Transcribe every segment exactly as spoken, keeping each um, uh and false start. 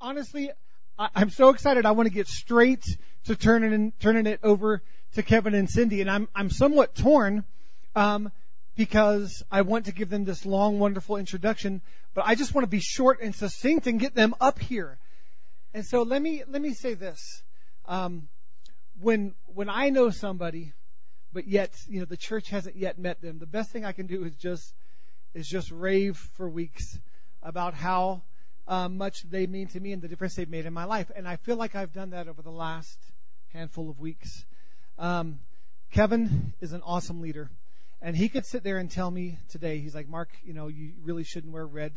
honestly, I, I'm so excited. I want to get straight to turning turning it over to Kevin and Cindy, and I'm I'm somewhat torn um, because I want to give them this long, wonderful introduction, but I just want to be short and succinct and get them up here. And so let me let me say this: um, when when I know somebody, but yet you know the church hasn't yet met them, the best thing I can do is just is just rave for weeks about how uh, much they mean to me and the difference they've made in my life. And I feel like I've done that over the last handful of weeks. Um, Kevin is an awesome leader, and he could sit there and tell me today, he's like, Mark, you know, you really shouldn't wear red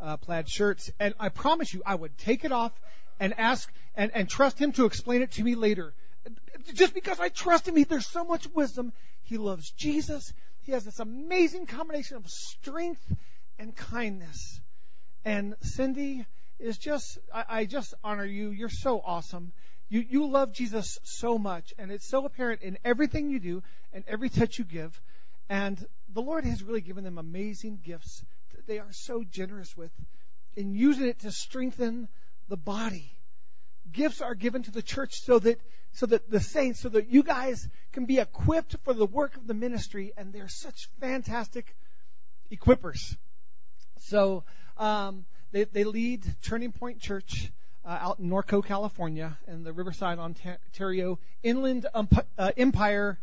uh, plaid shirts. And I promise you, I would take it off and ask and, and trust him to explain it to me later. Just because I trust him, he, there's so much wisdom. He loves Jesus. He has this amazing combination of strength and kindness. And Cindy is just, I, I just honor you. You're so awesome. You you love Jesus so much, and it's so apparent in everything you do and every touch you give. And the Lord has really given them amazing gifts that they are so generous with in using it to strengthen the body. Gifts are given to the church so that so that the saints, so that you guys can be equipped for the work of the ministry, and they're such fantastic equippers. So um, they, they lead Turning Point Church Uh, out in Norco, California, in the Riverside Ontario Inland ump- uh, Empire,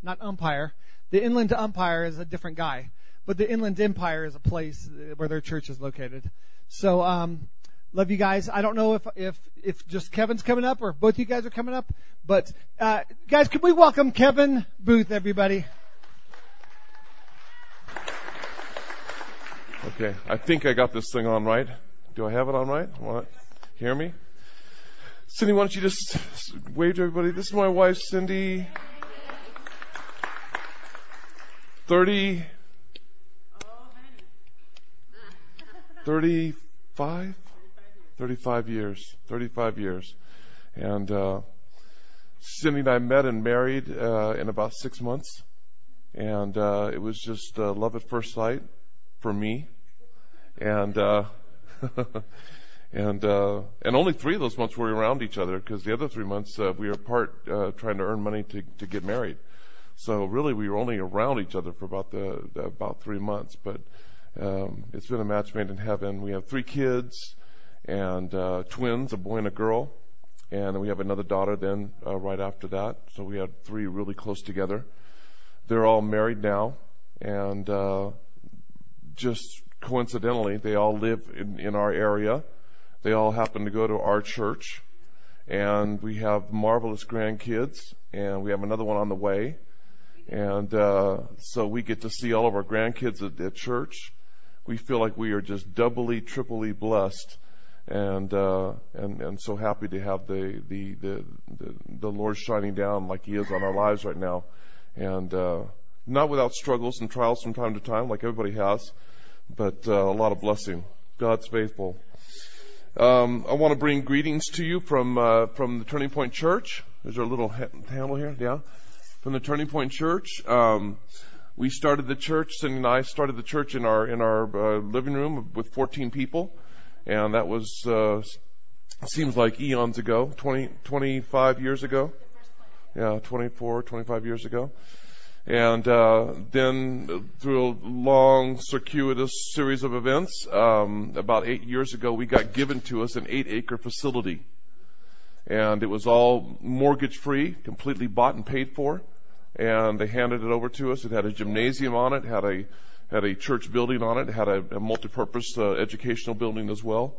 not umpire. The Inland Empire is a different guy, but the Inland Empire is a place where their church is located. So, um, love you guys. I don't know if if if just Kevin's coming up or if both you guys are coming up, but uh, guys, can we welcome Kevin Booth, everybody? Okay, I think I got this thing on right. Do I have it on right? What? Hear me? Cindy, why don't you just wave to everybody? This is my wife, Cindy. thirty thirty-five thirty-five years. thirty-five years. And uh, Cindy and I met and married uh, in about six months. And uh, it was just uh, love at first sight for me. And... Uh, And uh, and only three of those months were around each other, because the other three months uh, we were apart uh, trying to earn money to, to get married. So really we were only around each other for about the, the about three months. But um, it's been a match made in heaven. We have three kids and uh, twins, a boy and a girl, and we have another daughter then uh, right after that. So we had three really close together. They're all married now, and uh, just coincidentally they all live in, in our area. They all happen to go to our church, and we have marvelous grandkids, and we have another one on the way, and uh, so we get to see all of our grandkids at, at church. We feel like we are just doubly, triply blessed, and uh, and and so happy to have the the the the, the Lord shining down like He is on our lives right now, and uh, not without struggles and trials from time to time, like everybody has, but uh, a lot of blessing. God's faithful. Um, I want to bring greetings to you from uh, from the Turning Point Church. There's our little ha- handle here, yeah. From the Turning Point Church, um, we started the church. Cindy and I started the church in our in our uh, living room with fourteen people, and that was uh, seems like eons ago, twenty, twenty-five years ago, yeah, twenty-four, twenty-five years ago. And uh, then through a long, circuitous series of events, um, about eight years ago, we got given to us an eight-acre facility. And it was all mortgage-free, completely bought and paid for. And they handed it over to us. It had a gymnasium on it, had a had a church building on it, had a, a multipurpose uh, educational building as well.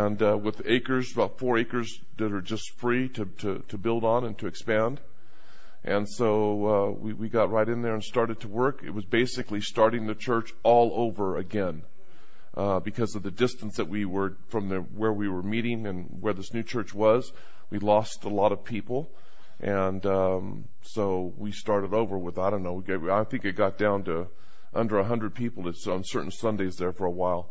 And uh, with acres, about four acres that are just free to, to, to build on and to expand. And so uh, we, we got right in there and started to work. It was basically starting the church all over again uh, because of the distance that we were from the, where we were meeting and where this new church was. We lost a lot of people, and um, so we started over with, I don't know, I think it got down to under one hundred people on certain Sundays there for a while.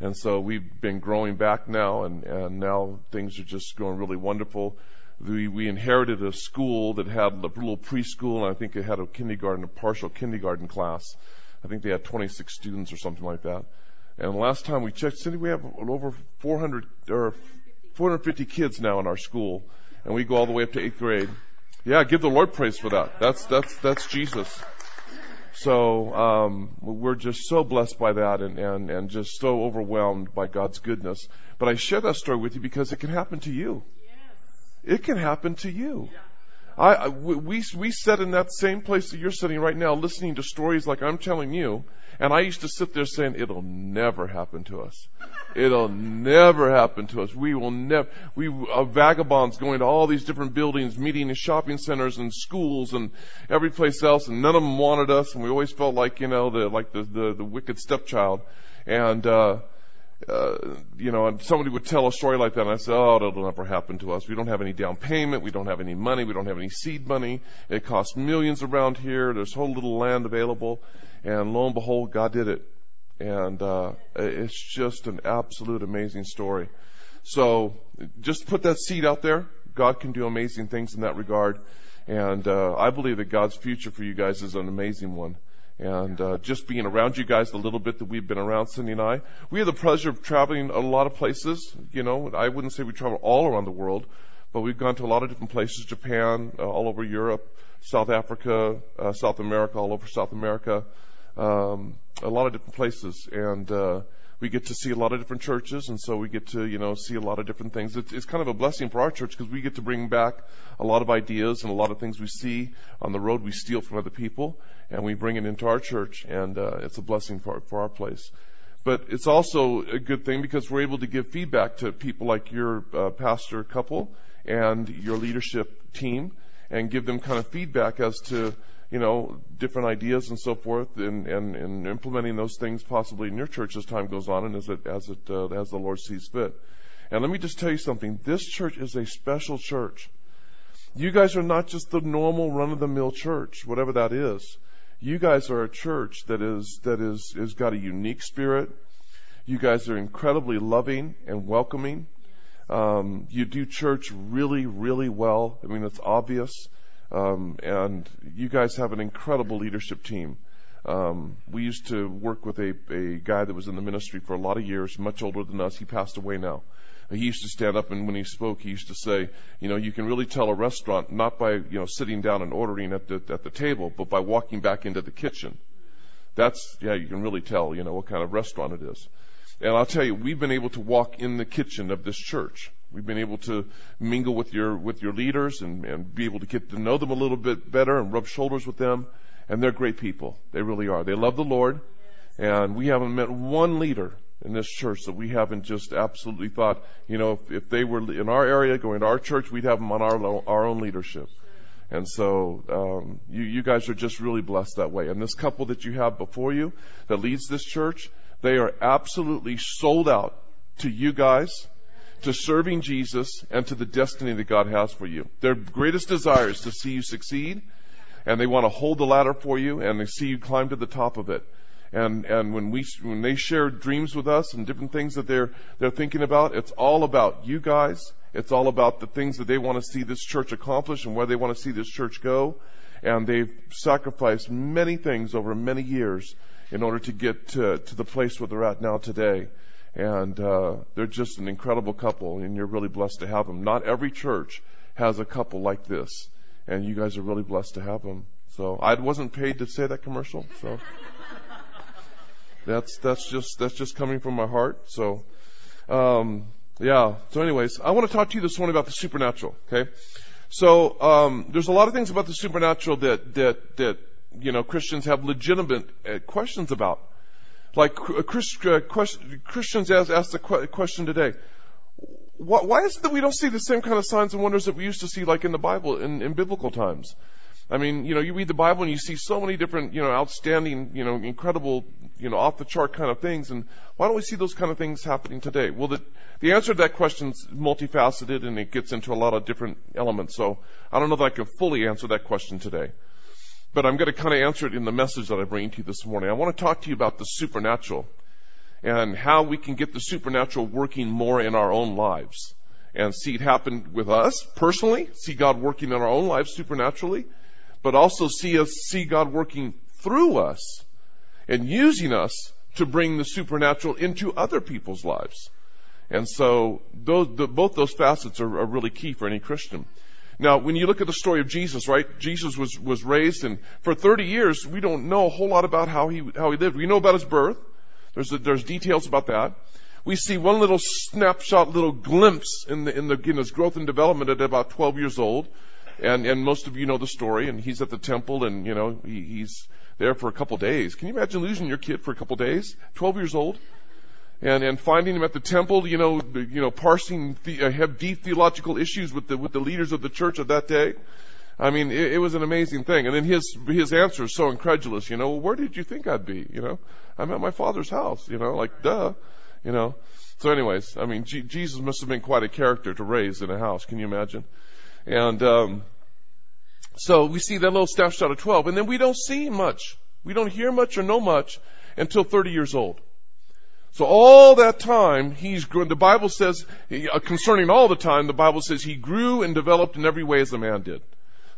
And so we've been growing back now, and, and now things are just going really wonderful. We, we inherited a school that had a little preschool, and I think it had a kindergarten, a partial kindergarten class. I think they had twenty-six students or something like that. And last time we checked, Cindy, we have over four hundred or four hundred fifty kids now in our school, and we go all the way up to eighth grade. Yeah, give the Lord praise for that. That's that's that's Jesus. So um, we're just so blessed by that, and, and, and just so overwhelmed by God's goodness. But I share that story with you because it can happen to you. Yes. It can happen to you. Yeah. I, I we we sit in that same place that you're sitting right now, listening to stories like I'm telling you. And I used to sit there saying, it'll never happen to us. It'll never happen to us. We will never, we are vagabonds going to all these different buildings, meeting in shopping centers and schools and every place else, and none of them wanted us, and we always felt like, you know, the, like the, the, the wicked stepchild. And, uh, uh, you know, and somebody would tell a story like that, and I said, oh, that'll never happen to us. We don't have any down payment. We don't have any money. We don't have any seed money. It costs millions around here. There's whole little land available. And lo and behold, God did it. And uh, it's just an absolute amazing story. So just put that seed out there. God can do amazing things in that regard. And uh, I believe that God's future for you guys is an amazing one. And uh, just being around you guys the little bit that we've been around, Cindy and I, we had the pleasure of traveling a lot of places. You know, I wouldn't say we travel all around the world, but we've gone to a lot of different places, Japan, uh, all over Europe, South Africa, uh, South America, all over South America. Um, a lot of different places, and uh, we get to see a lot of different churches, and so we get to, you know, see a lot of different things. It's, it's kind of a blessing for our church because we get to bring back a lot of ideas and a lot of things we see on the road. We steal from other people, and we bring it into our church, and uh, it's a blessing for, for our place. But it's also a good thing because we're able to give feedback to people like your uh, pastor couple and your leadership team and give them kind of feedback as to, you know, different ideas and so forth, and, and, and implementing those things possibly in your church as time goes on and as it, as it, uh, as the Lord sees fit. And let me just tell you something. This church is a special church. You guys are not just the normal run-of-the-mill church, whatever that is. You guys are a church that is, that is, is got a unique spirit. You guys are incredibly loving and welcoming. Um, you do church really, really well. I mean, it's obvious. Um, and you guys have an incredible leadership team. Um, we used to work with a, a guy that was in the ministry for a lot of years, much older than us. He passed away now. He used to stand up, and when he spoke, he used to say, you know, you can really tell a restaurant not by, you know, sitting down and ordering at the, at the table, but by walking back into the kitchen. That's, yeah, you can really tell, you know, what kind of restaurant it is. And I'll tell you, we've been able to walk in the kitchen of this church. We've been able to mingle with your with your leaders and, and be able to get to know them a little bit better and rub shoulders with them. And they're great people. They really are. They love the Lord. And we haven't met one leader in this church that we haven't just absolutely thought, you know, if, if they were in our area going to our church, we'd have them on our, our own leadership. And so um, you, you guys are just really blessed that way. And this couple that you have before you that leads this church, they are absolutely sold out to you guys, to serving Jesus, and to the destiny that God has for you. Their greatest desire is to see you succeed, and they want to hold the ladder for you, and they see you climb to the top of it. And and when we when they share dreams with us and different things that they're they're thinking about, it's all about you guys. It's all about the things that they want to see this church accomplish and where they want to see this church go. And they've sacrificed many things over many years in order to get to, to the place where they're at now today. And uh, they're just an incredible couple, and you're really blessed to have them. Not every church has a couple like this, and you guys are really blessed to have them. So I wasn't paid to say that commercial, so that's that's just that's just coming from my heart. So um, yeah. So anyways, I want to talk to you this morning about the supernatural. Okay. So um, there's a lot of things about the supernatural that that that you know Christians have legitimate questions about. Like Christians asked the question today, why is it that we don't see the same kind of signs and wonders that we used to see like in the Bible, in, in biblical times? I mean, you know, you read the Bible and you see so many different, you know, outstanding, you know, incredible, you know, off the chart kind of things. And why don't we see those kind of things happening today? Well, the, the answer to that question is multifaceted, and it gets into a lot of different elements. So I don't know that I can fully answer that question today. But I'm going to kind of answer it in the message that I bring to you this morning. I want to talk to you about the supernatural and how we can get the supernatural working more in our own lives and see it happen with us personally, see God working in our own lives supernaturally, but also see us, see God working through us and using us to bring the supernatural into other people's lives. And so those, the, both those facets are, are really key for any Christian. Now, when you look at the story of Jesus, right, Jesus was, was raised, and for thirty years, we don't know a whole lot about how he, how he lived. We know about his birth. There's, a, there's details about that. We see one little snapshot, little glimpse in the, in the, in his growth and development at about twelve years old. And, and most of you know the story, and he's at the temple, and, you know, he, he's there for a couple days. Can you imagine losing your kid for a couple days? twelve years old? And, and finding him at the temple, you know, you know, parsing, the, uh, have deep theological issues with the, with the leaders of the church of that day. I mean, it, it was an amazing thing. And then his, his answer is so incredulous, you know, where did you think I'd be? You know, I'm at my Father's house, you know, like, duh, you know. So anyways, I mean, G- Jesus must have been quite a character to raise in a house. Can you imagine? And, um, so we see that little snapshot of twelve, and then we don't see much. We don't hear much or know much until thirty years old. So all that time, he's grown. The Bible says, concerning all the time, the Bible says he grew and developed in every way as a man did.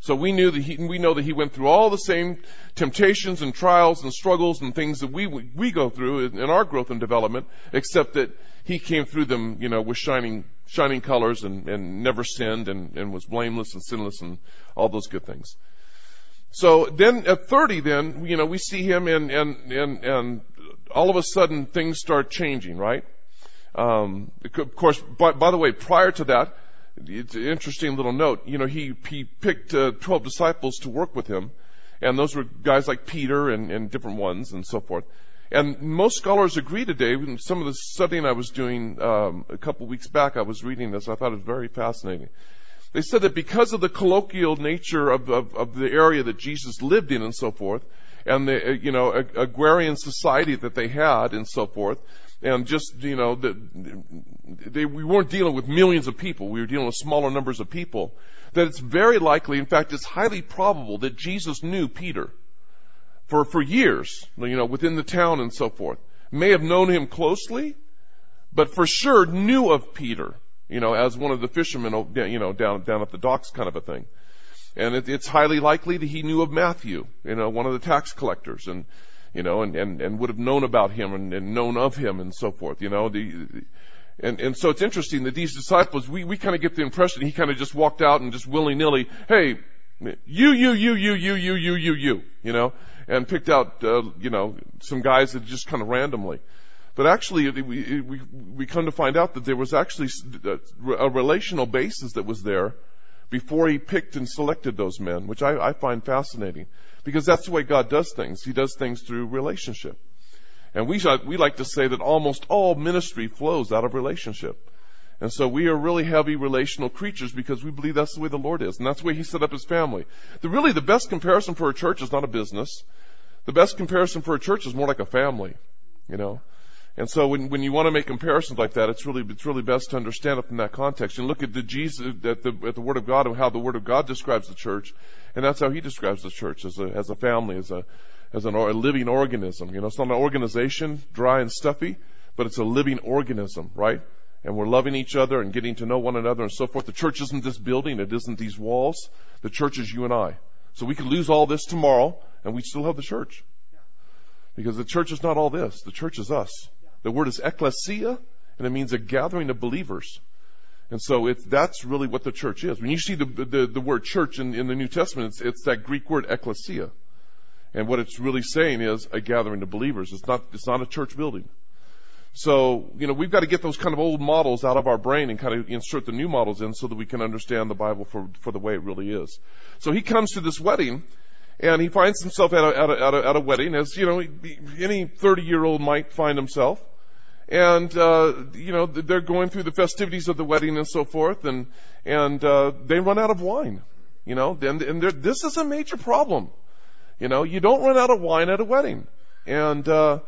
So we knew that he, we know that he went through all the same temptations and trials and struggles and things that we we go through in our growth and development, except that he came through them, you know, with shining shining colors and, and never sinned and, and was blameless and sinless and all those good things. So then at thirty, then, you know, we see him and, and, and, and all of a sudden things start changing, right? Um, of course, by, by the way, prior to that, it's an interesting little note. You know, he, he picked uh, twelve disciples to work with him, and those were guys like Peter and, and different ones and so forth. And most scholars agree today. Some of the studying I was doing um, a couple weeks back, I was reading this. I thought it was very fascinating. They said that because of the colloquial nature of, of, of the area that Jesus lived in and so forth, and the, you know, agrarian society that they had and so forth, and just, you know, the, they, we weren't dealing with millions of people. We were dealing with smaller numbers of people. That it's very likely, in fact, it's highly probable that Jesus knew Peter for, for years, you know, within the town and so forth. May have known him closely, but for sure knew of Peter, you know, as one of the fishermen, you know, down, down at the docks kind of a thing. And it, it's highly likely that he knew of Matthew, you know, one of the tax collectors, and, you know, and, and, and would have known about him and, and known of him and so forth, you know. The, and, and so it's interesting that these disciples, we, we kind of get the impression he kind of just walked out and just willy-nilly, hey, you, you, you, you, you, you, you, you, you, you know, and picked out, uh, you know, some guys that just kind of randomly. But actually, we, we, we come to find out that there was actually a relational basis that was there before he picked and selected those men, which I, I find fascinating, because that's the way God does things. He does things through relationship. And we we like to say that almost all ministry flows out of relationship. And so we are really heavy relational creatures because we believe that's the way the Lord is, and that's the way he set up his family. The, really, the best comparison for a church is not a business. The best comparison for a church is more like a family, you know. And so when, when you want to make comparisons like that, it's really, it's really best to understand it from that context and look at the Jesus, at the, at the Word of God and how the Word of God describes the church. And that's how he describes the church, as a, as a family, as a, as an, a living organism. You know, it's not an organization, dry and stuffy, but it's a living organism, right? And we're loving each other and getting to know one another and so forth. The church isn't this building. It isn't these walls. The church is you and I. So we could lose all this tomorrow and we still have the church. Because the church is not all this. The church is us. The word is ecclesia, and it means a gathering of believers. And so it, that's really what the church is. When you see the the, the word church in, in the New Testament, it's, it's that Greek word ecclesia. And what it's really saying is a gathering of believers. It's not, it's not a church building. So, you know, we've got to get those kind of old models out of our brain and kind of insert the new models in so that we can understand the Bible for, for the way it really is. So he comes to this wedding, and he finds himself at a, at a, at a, at a wedding, as, you know, any thirty-year-old might find himself. And, uh, you know, they're going through the festivities of the wedding and so forth, and, and, uh, they run out of wine, you know, and, and this is a major problem. You know, you don't run out of wine at a wedding. And, uh,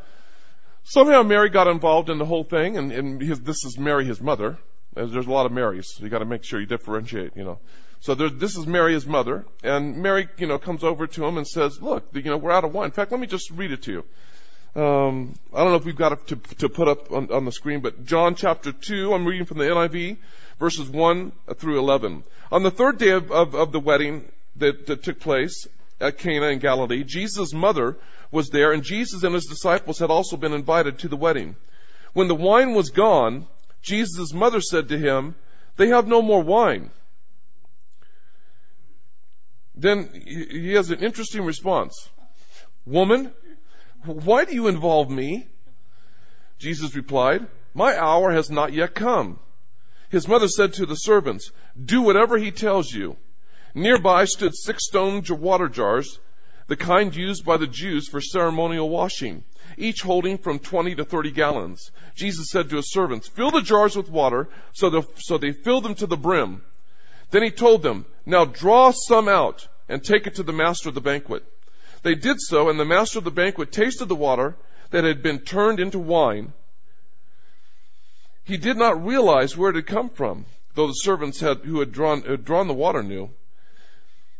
somehow Mary got involved in the whole thing, and, and his, this is Mary, his mother. There's a lot of Marys, so you gotta make sure you differentiate, you know. So there, this is Mary, his mother, and Mary, you know, comes over to him and says, look, you know, we're out of wine. In fact, let me just read it to you. Um, I don't know if we've got to, to put up on, on the screen, but John chapter two, I'm reading from the N I V, verses one through eleven. On the third day of, of, of the wedding that, that took place, at Cana in Galilee. Jesus' mother was there, and Jesus and his disciples had also been invited to the wedding. When the wine was gone, Jesus' mother said to him, "They have no more wine." Then he has an interesting response. "Woman, why do you involve me?" Jesus replied, "My hour has not yet come." His mother said to the servants, "Do whatever he tells you." Nearby stood six stone water jars, the kind used by the Jews for ceremonial washing, each holding from twenty to thirty gallons. Jesus said to his servants, "Fill the jars with water," so the, so they filled them to the brim. Then he told them, "Now draw some out and take it to the master of the banquet." They did so, and the master of the banquet tasted the water that had been turned into wine. He did not realize where it had come from, though the servants had, who had drawn, had drawn the water knew.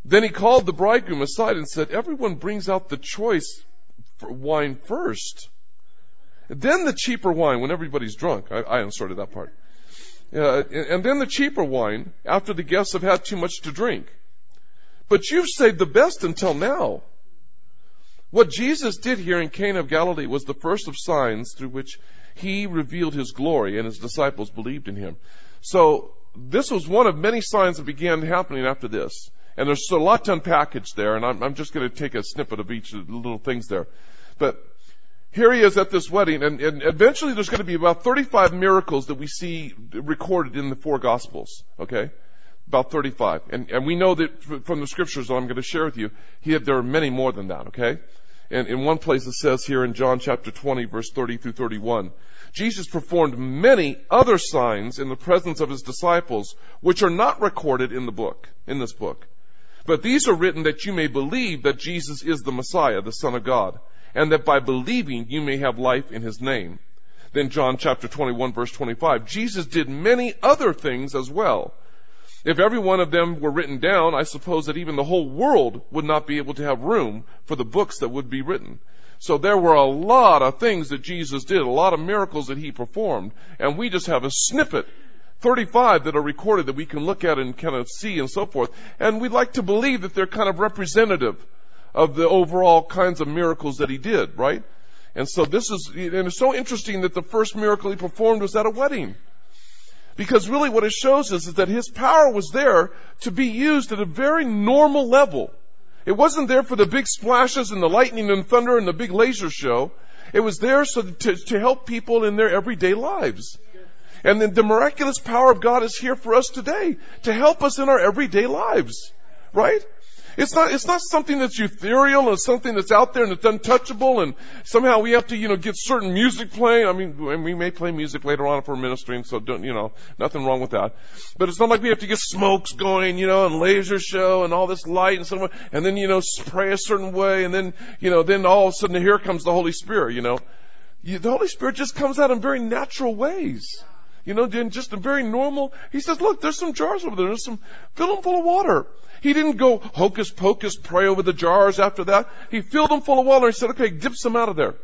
Then he called the bridegroom aside and said, "Everyone brings out the choice wine first, then the cheaper wine when everybody's drunk." I, I inserted that part. Uh, and then the cheaper wine after the guests have had too much to drink. But you've saved the best until now. What Jesus did here in Cana of Galilee was the first of signs through which he revealed his glory, and his disciples believed in him. So this was one of many signs that began happening after this. And there's a lot to unpack there, and I'm, I'm just going to take a snippet of each of the little things there. But here he is at this wedding, and, and eventually there's going to be about thirty-five miracles that we see recorded in the four Gospels, okay? About thirty-five. And, and we know that from the Scriptures that I'm going to share with you, he, there are many more than that, okay? And in one place it says here in John chapter twenty, verse thirty through thirty-one, Jesus performed many other signs in the presence of his disciples, which are not recorded in the book, in this book. But these are written that you may believe that Jesus is the Messiah, the Son of God, and that by believing you may have life in his name. Then John chapter twenty-one, verse twenty-five, Jesus did many other things as well. If every one of them were written down, I suppose that even the whole world would not be able to have room for the books that would be written. So there were a lot of things that Jesus did, a lot of miracles that he performed, and we just have a snippet, thirty-five that are recorded that we can look at and kind of see and so forth. And we'd like to believe that they're kind of representative of the overall kinds of miracles that he did, right? And so this is, and it's so interesting that the first miracle he performed was at a wedding. Because really what it shows us is that his power was there to be used at a very normal level. It wasn't there for the big splashes and the lightning and thunder and the big laser show. It was there so to, to help people in their everyday lives. And then the miraculous power of God is here for us today to help us in our everyday lives, right? It's not, it's not something that's ethereal or something that's out there and it's untouchable and somehow we have to, you know, get certain music playing. I mean, and we may play music later on if we're ministering, so don't, you know, nothing wrong with that. But it's not like we have to get smokes going, you know, and laser show and all this light and so on. And then, you know, pray a certain way and then, you know, then all of a sudden here comes the Holy Spirit, you know. You, the Holy Spirit just comes out in very natural ways. You know, just a very normal, he says, look, there's some jars over there, there's some, fill them full of water. He didn't go hocus pocus, pray over the jars after that. He filled them full of water and said, okay, dip some out of there.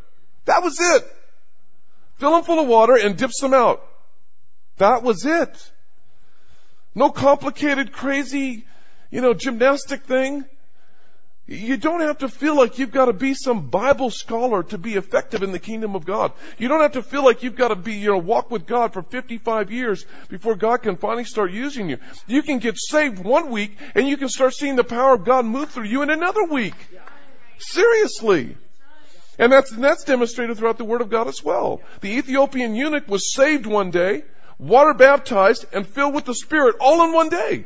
That was it. Fill them full of water and dip some out. That was it. No complicated, crazy, you know, gymnastic thing. You don't have to feel like you've got to be some Bible scholar to be effective in the kingdom of God. You don't have to feel like you've got to be, you know, walk with God for fifty-five years before God can finally start using you. You can get saved one week and you can start seeing the power of God move through you in another week. Seriously. And that's, and that's demonstrated throughout the Word of God as well. The Ethiopian eunuch was saved one day, water baptized, and filled with the Spirit all in one day.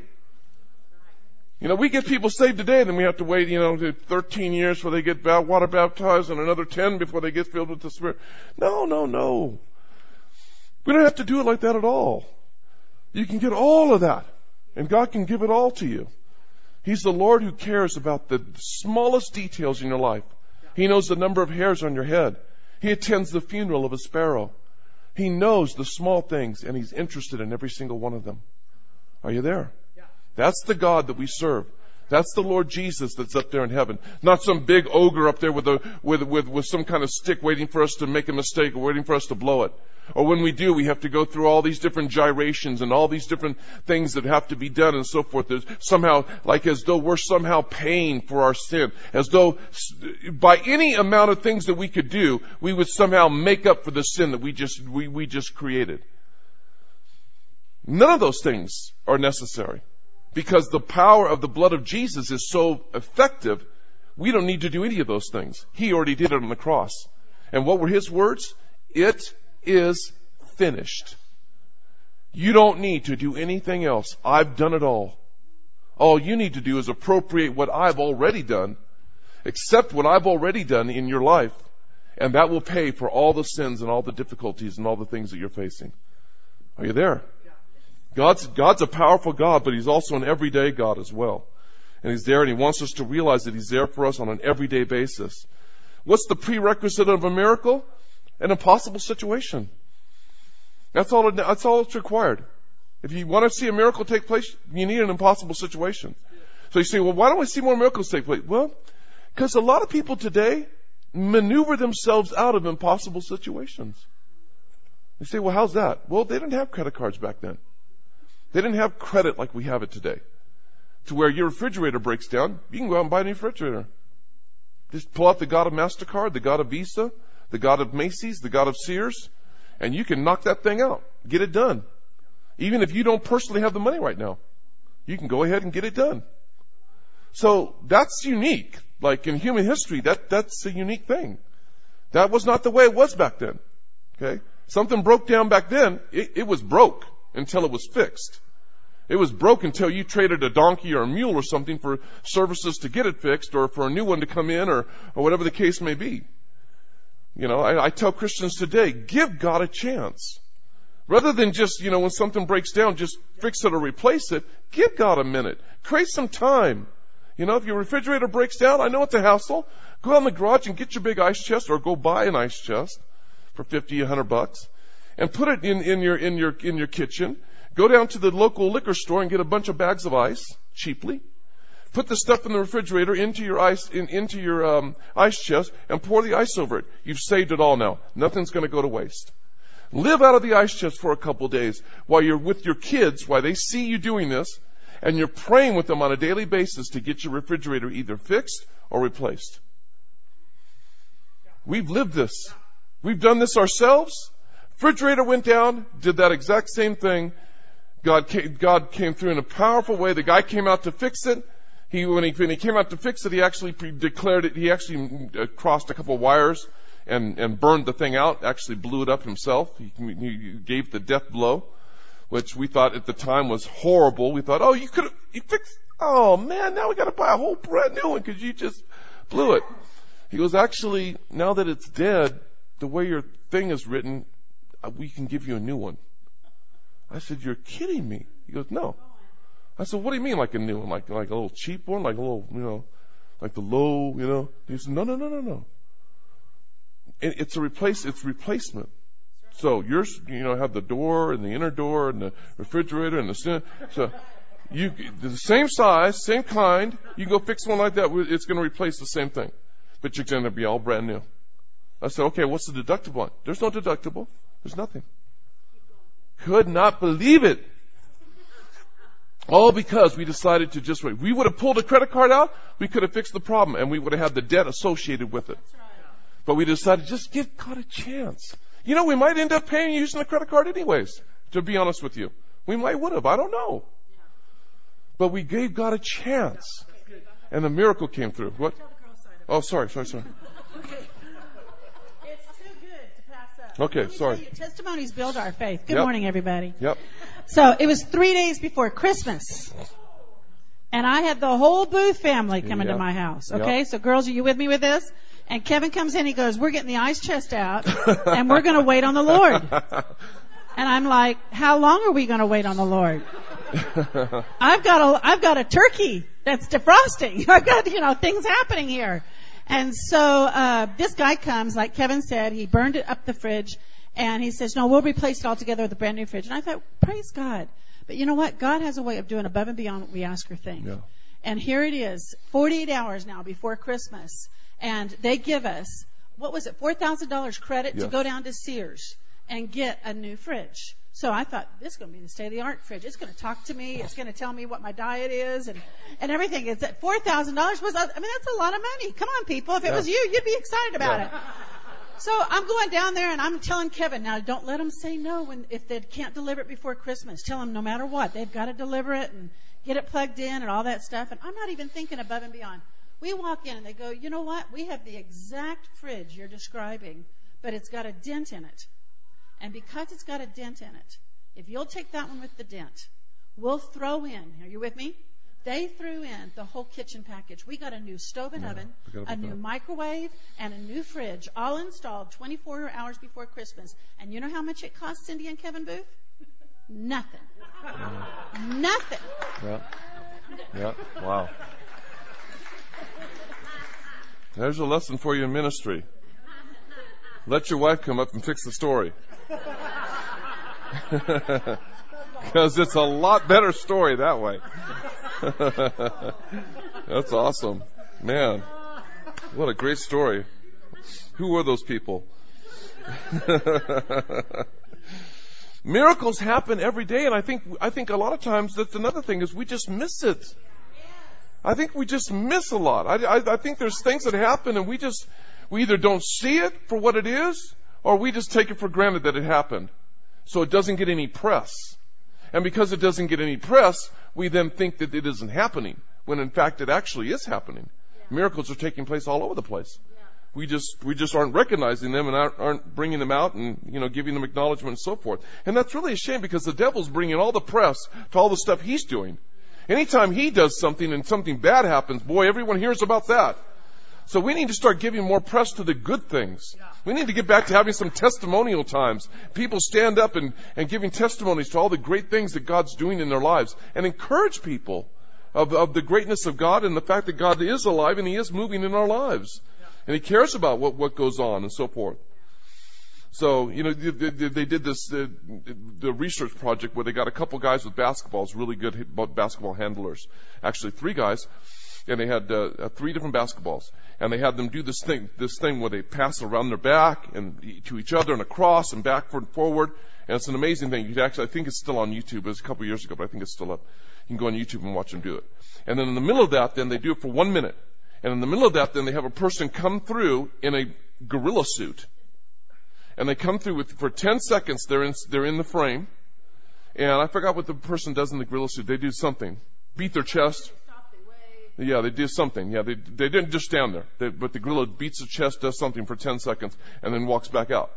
You know, we get people saved today, and then we have to wait, you know, thirteen years before they get water baptized and another ten before they get filled with the Spirit. No, no, no. We don't have to do it like that at all. You can get all of that, and God can give it all to you. He's the Lord who cares about the smallest details in your life. He knows the number of hairs on your head. He attends the funeral of a sparrow. He knows the small things, and he's interested in every single one of them. Are you there? That's the God that we serve. That's the Lord Jesus that's up there in heaven, not some big ogre up there with a with with with some kind of stick waiting for us to make a mistake or waiting for us to blow it. Or when we do, we have to go through all these different gyrations and all these different things that have to be done and so forth. There's somehow, like as though we're somehow paying for our sin, as though by any amount of things that we could do, we would somehow make up for the sin that we just we, we just created. None of those things are necessary, because the power of the blood of Jesus is so effective, we don't need to do any of those things. He already did it on the cross. And what were his words? It is finished. You don't need to do anything else. I've done it all. All you need to do is appropriate what I've already done, accept what I've already done in your life, and that will pay for all the sins and all the difficulties and all the things that you're facing. Are you there? God's, God's a powerful God, but he's also an everyday God as well. And he's there, and he wants us to realize that he's there for us on an everyday basis. What's the prerequisite of a miracle? An impossible situation. That's all, that's all it's required. If you want to see a miracle take place, you need an impossible situation. So you say, well, why don't we see more miracles take place? Well, because a lot of people today maneuver themselves out of impossible situations. You say, well, how's that? Well, they didn't have credit cards back then. They didn't have credit like we have it today, to where your refrigerator breaks down, you can go out and buy a new refrigerator. Just pull out the God of MasterCard, the God of Visa, the God of Macy's, the God of Sears, and you can knock that thing out. Get it done. Even if you don't personally have the money right now, you can go ahead and get it done. So that's unique. Like in human history, that, that's a unique thing. That was not the way it was back then. Okay? Something broke down back then, it, it was broke until it was fixed. It was broke until you traded a donkey or a mule or something for services to get it fixed, or for a new one to come in, or, or whatever the case may be. You know, I, I tell Christians today, give God a chance. Rather than just, you know, when something breaks down, just fix it or replace it. Give God a minute. Create some time. You know, if your refrigerator breaks down, I know it's a hassle. Go out in the garage and get your big ice chest, or go buy an ice chest for fifty, a hundred bucks. And put it in, in your, in your, in your kitchen. Go down to the local liquor store and get a bunch of bags of ice, cheaply. Put the stuff in the refrigerator into your ice, in, into your, um, ice chest, and pour the ice over it. You've saved it all now. Nothing's gonna go to waste. Live out of the ice chest for a couple days while you're with your kids, while they see you doing this, and you're praying with them on a daily basis to get your refrigerator either fixed or replaced. We've lived this. We've done this ourselves. Refrigerator went down, did that exact same thing. God came, God came through in a powerful way. The guy came out to fix it. He, when he, when he came out to fix it, he actually pre- declared it. He actually crossed a couple wires and, and burned the thing out, actually blew it up himself. He, he gave the death blow, which we thought at the time was horrible. We thought, oh, you could have, you fixed, oh man, now we gotta buy a whole brand new one because you just blew it. He goes, actually, now that it's dead, the way your thing is written, we can give you a new one. I said, you're kidding me. He goes, no. I said, what do you mean like a new one? Like like a little cheap one? Like a little, you know, like the low, you know? He said, no, no, no, no, no. It, it's a replace, it's replacement. So yours, you know, have the door and the inner door and the refrigerator and the, so you, the same size, same kind. You can go fix one like that. It's going to replace the same thing. But you're going to be all brand new. I said, okay, what's the deductible on? There's no deductible. There's nothing. Could not believe it. All because we decided to just wait. We would have pulled a credit card out, we could have fixed the problem, and we would have had the debt associated with it. But we decided, just give God a chance. You know, we might end up paying using the credit card anyways, to be honest with you. We might would have, I don't know. But we gave God a chance. And the miracle came through. What? Oh, sorry, sorry, sorry. Okay, sorry. Testimonies build our faith. Good yep. morning, everybody. Yep. So it was three days before Christmas, and I had the whole Booth family coming yep. to my house. Okay, yep. So girls, are you with me with this? And Kevin comes in, he goes, we're getting the ice chest out, and we're going to wait on the Lord. And I'm like, how long are we going to wait on the Lord? I've got a, I've got a turkey that's defrosting. I've got, you know, things happening here. And so, uh, this guy comes, like Kevin said, he burned it up the fridge, and he says, no, we'll replace it all together with a brand new fridge. And I thought, praise God. But you know what? God has a way of doing above and beyond what we ask or think. Yeah. And here it is, forty-eight hours now before Christmas. And they give us, what was it, four thousand dollars credit yes. to go down to Sears and get a new fridge. So I thought, this is going to be the state-of-the-art fridge. It's going to talk to me. It's going to tell me what my diet is and, and everything. It's at four thousand dollars. I mean, that's a lot of money. Come on, people. If it yeah. was you, you'd be excited about yeah. it. So I'm going down there, and I'm telling Kevin, now don't let them say no when if they can't deliver it before Christmas. Tell them no matter what, they've got to deliver it and get it plugged in and all that stuff. And I'm not even thinking above and beyond. We walk in, and they go, you know what? We have the exact fridge you're describing, but it's got a dent in it. And because it's got a dent in it, if you'll take that one with the dent, we'll throw in, are you with me? They threw in the whole kitchen package. We got a new stove and yeah, oven, a new that. microwave, and a new fridge, all installed twenty-four hours before Christmas. And you know how much it cost Cindy and Kevin Booth? Nothing. Mm. Nothing. Yeah. Yeah. Wow. There's a lesson for you in ministry. Let your wife come up and fix the story. Because it's a lot better story that way. That's awesome. Man, what a great story. Who were those people? Miracles happen every day, and I think I think a lot of times that's another thing is we just miss it. I think we just miss a lot. I, I, I think there's things that happen, and we just we either don't see it for what it is, or we just take it for granted that it happened. So it doesn't get any press. And because it doesn't get any press, we then think that it isn't happening, when in fact it actually is happening. Yeah. Miracles are taking place all over the place. Yeah. We just we just aren't recognizing them and aren't bringing them out and, you know, giving them acknowledgement and so forth. And that's really a shame, because the devil's bringing all the press to all the stuff he's doing. Anytime he does something and something bad happens, boy, everyone hears about that. So we need to start giving more press to the good things. We need to get back to having some testimonial times. People stand up and, and giving testimonies to all the great things that God's doing in their lives, and encourage people of, of the greatness of God and the fact that God is alive and He is moving in our lives. And He cares about what, what goes on and so forth. So, you know, they, they did this, the, the research project where they got a couple guys with basketballs, really good basketball handlers. Actually, three guys. And they had uh, three different basketballs, and they had them do this thing, this thing where they pass around their back and to each other and across and backward and forward. And it's an amazing thing. You could actually, I think it's still on YouTube. It was a couple of years ago, but I think it's still up. You can go on YouTube and watch them do it. And then in the middle of that, then they do it for one minute. And in the middle of that, then they have a person come through in a gorilla suit, and they come through with for ten seconds. They're in, they're in the frame, and I forgot what the person does in the gorilla suit. They do something, beat their chest. Yeah, they do something. Yeah, they they didn't just stand there. They, but the gorilla beats the chest, does something for ten seconds, and then walks back out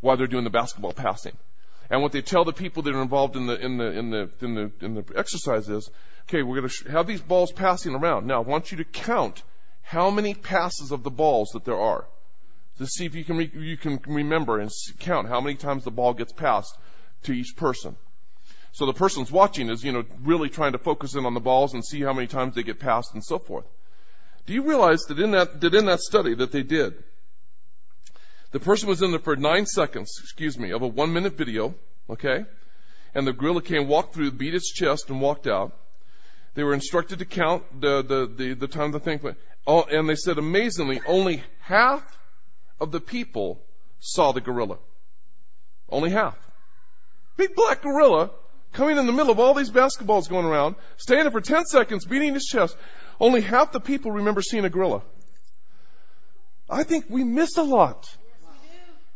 while they're doing the basketball passing. And what they tell the people that are involved in the in the in the in the in the exercise is, okay, we're going to have these balls passing around. Now, I want you to count how many passes of the balls that there are, to see if you can re, you can remember and count how many times the ball gets passed to each person. So the person's watching is, you know, really trying to focus in on the balls and see how many times they get passed and so forth. Do you realize that in that, that in that study that they did, the person was in there for nine seconds, excuse me, of a one minute video, okay? And the gorilla came, walked through, beat its chest, and walked out. They were instructed to count the, the, the, the time the thing went. Oh, and they said, amazingly, only half of the people saw the gorilla. Only half. Big black gorilla. Coming in the middle of all these basketballs going around, standing for ten seconds, beating his chest. Only half the people remember seeing a gorilla. I think we miss a lot.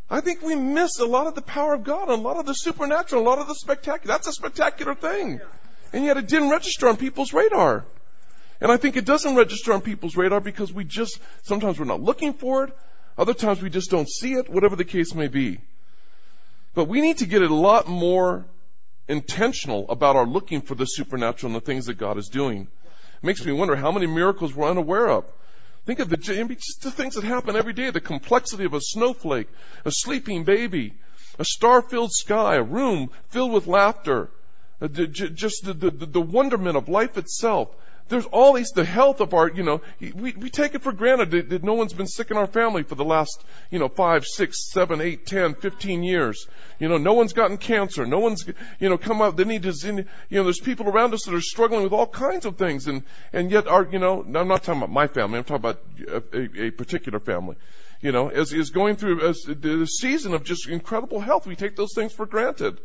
I think we miss a lot of the power of God, a lot of the supernatural, a lot of the spectacular. That's a spectacular thing. And yet it didn't register on people's radar. And I think it doesn't register on people's radar because we just, sometimes we're not looking for it. Other times we just don't see it, whatever the case may be. But we need to get it a lot more intentional about our looking for the supernatural and the things that God is doing. It makes me wonder how many miracles we're unaware of. Think of the just the things that happen every day, the complexity of a snowflake, a sleeping baby, a star-filled sky, a room filled with laughter, just the, the, the wonderment of life itself, there's all these, the health of our, you know, we, we take it for granted that, that no one's been sick in our family for the last, you know, five, six, seven, eight, ten, fifteen years. You know, no one's gotten cancer. No one's, you know, come out, they need to, you know, there's people around us that are struggling with all kinds of things. And, and yet our, you know, I'm not talking about my family, I'm talking about a, a particular family, you know, is, is going through a, the season of just incredible health. We take those things for granted.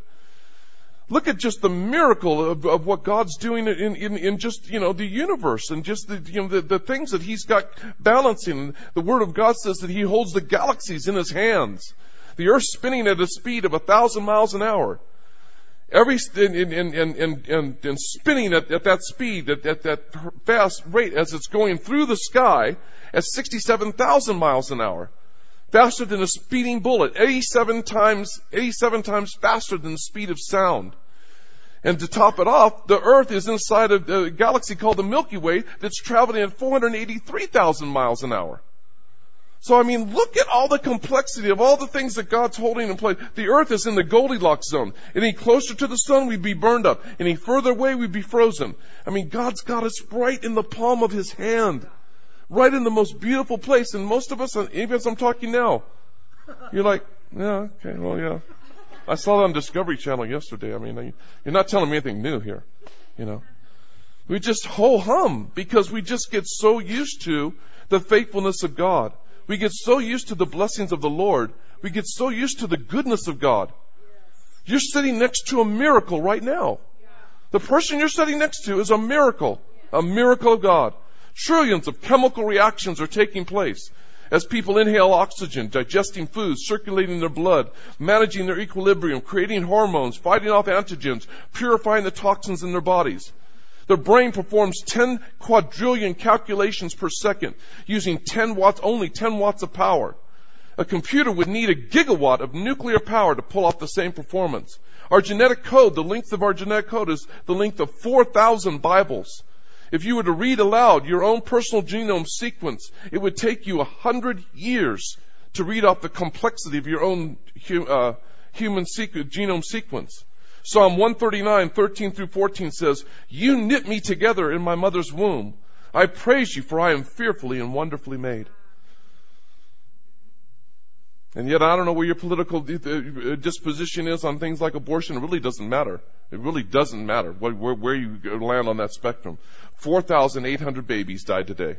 Look at just the miracle of, of what God's doing in, in, in just, you know, the universe and just the, you know, the, the things that He's got balancing. The Word of God says that He holds the galaxies in His hands. The earth spinning at a speed of a thousand miles an hour. Every, and, and, and, and, and spinning at, at that speed, at, at that fast rate as it's going through the sky at sixty-seven thousand miles an hour. Faster than a speeding bullet, eighty-seven times, eighty-seven times faster than the speed of sound. And to top it off, the Earth is inside of a galaxy called the Milky Way that's traveling at four hundred eighty-three thousand miles an hour. So, I mean, look at all the complexity of all the things that God's holding in place. The Earth is in the Goldilocks zone. Any closer to the sun, we'd be burned up. Any further away, we'd be frozen. I mean, God's got us right in the palm of His hand. Right in the most beautiful place. And most of us, even as I'm talking now, you're like, yeah, okay, well, yeah. I saw it on Discovery Channel yesterday. I mean, you're not telling me anything new here, you know. We just ho-hum because we just get so used to the faithfulness of God. We get so used to the blessings of the Lord. We get so used to the goodness of God. You're sitting next to a miracle right now. The person you're sitting next to is a miracle, a miracle of God. Trillions of chemical reactions are taking place as people inhale oxygen, digesting foods, circulating their blood, managing their equilibrium, creating hormones, fighting off antigens, purifying the toxins in their bodies. Their brain performs ten quadrillion calculations per second using ten watts, only ten watts of power. A computer would need a gigawatt of nuclear power to pull off the same performance. Our genetic code, the length of our genetic code is the length of four thousand Bibles. If you were to read aloud your own personal genome sequence, it would take you a hundred years to read off the complexity of your own uh, human sequ- genome sequence. Psalm one thirty-nine, thirteen through fourteen says, "You knit me together in my mother's womb. I praise you, for I am fearfully and wonderfully made." And yet I don't know where your political disposition is on things like abortion. It really doesn't matter. It really doesn't matter where, where, where you land on that spectrum. four thousand eight hundred babies died today.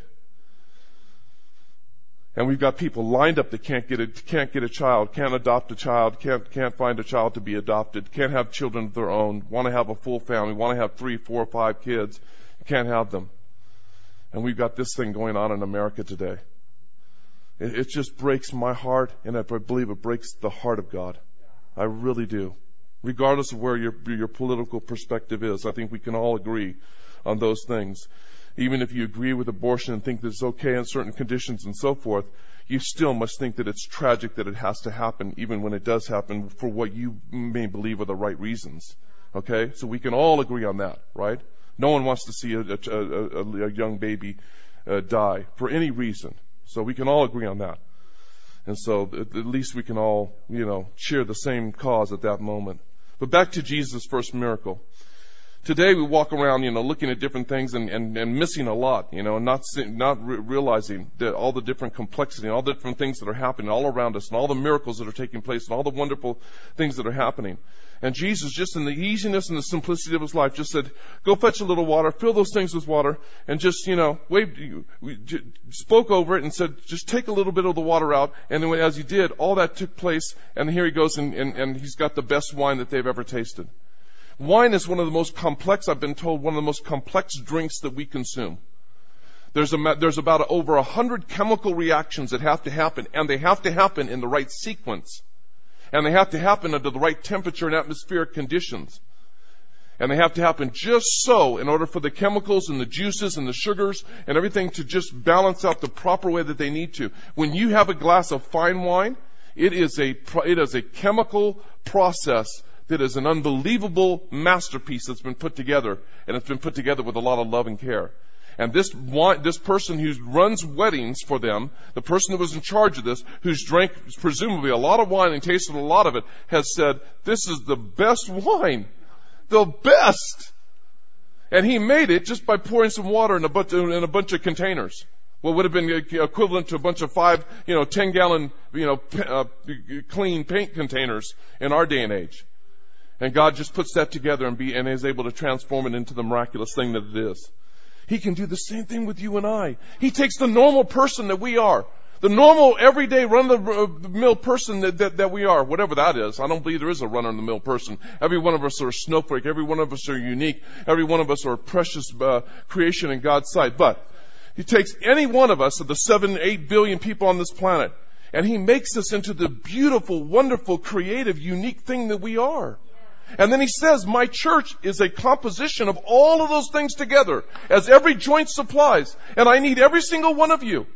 And we've got people lined up that can't get a, can't get a child, can't adopt a child, can't, can't find a child to be adopted, can't have children of their own, want to have a full family, want to have three, four, five kids, can't have them. And we've got this thing going on in America today. It just breaks my heart, and I believe it breaks the heart of God. I really do. Regardless of where your your political perspective is, I think we can all agree on those things. Even if you agree with abortion and think that it's okay in certain conditions and so forth, you still must think that it's tragic that it has to happen, even when it does happen, for what you may believe are the right reasons. Okay? So we can all agree on that, right? No one wants to see a, a, a, a young baby uh, die for any reason. So we can all agree on that. And so at least we can all, you know, share the same cause at that moment. But back to Jesus' first miracle. Today we walk around, you know, looking at different things and, and, and missing a lot, you know, and not not re- realizing that all the different complexity and all the different things that are happening all around us and all the miracles that are taking place and all the wonderful things that are happening. And Jesus, just in the easiness and the simplicity of His life, just said, go fetch a little water, fill those things with water, and just, you know, waved, spoke over it and said, just take a little bit of the water out. And then as He did, all that took place, and here He goes, and, and, and He's got the best wine that they've ever tasted. Wine is one of the most complex, I've been told, one of the most complex drinks that we consume. There's, a, there's about a, over a hundred chemical reactions that have to happen, and they have to happen in the right sequence. And they have to happen under the right temperature and atmospheric conditions. And they have to happen just so in order for the chemicals and the juices and the sugars and everything to just balance out the proper way that they need to. When you have a glass of fine wine, it is a, it is a chemical process that is an unbelievable masterpiece that's been put together. And it's been put together with a lot of love and care. And this wine, this person who runs weddings for them, the person who was in charge of this, who's drank presumably a lot of wine and tasted a lot of it, has said, this is the best wine. The best! And he made it just by pouring some water in a bunch, in a bunch of containers. What would have been equivalent to a bunch of five, you know, ten gallon, you know, uh, clean paint containers in our day and age. And God just puts that together and be, and is able to transform it into the miraculous thing that it is. He can do the same thing with you and I. He takes the normal person that we are. The normal, everyday, run-of-the-mill person that, that, that we are, whatever that is. I don't believe there is a run-of-the-mill person. Every one of us are a snowflake. Every one of us are unique. Every one of us are a precious uh, creation in God's sight. But He takes any one of us, of the seven, eight billion people on this planet, and He makes us into the beautiful, wonderful, creative, unique thing that we are. And then He says, my church is a composition of all of those things together, as every joint supplies. And I need every single one of you.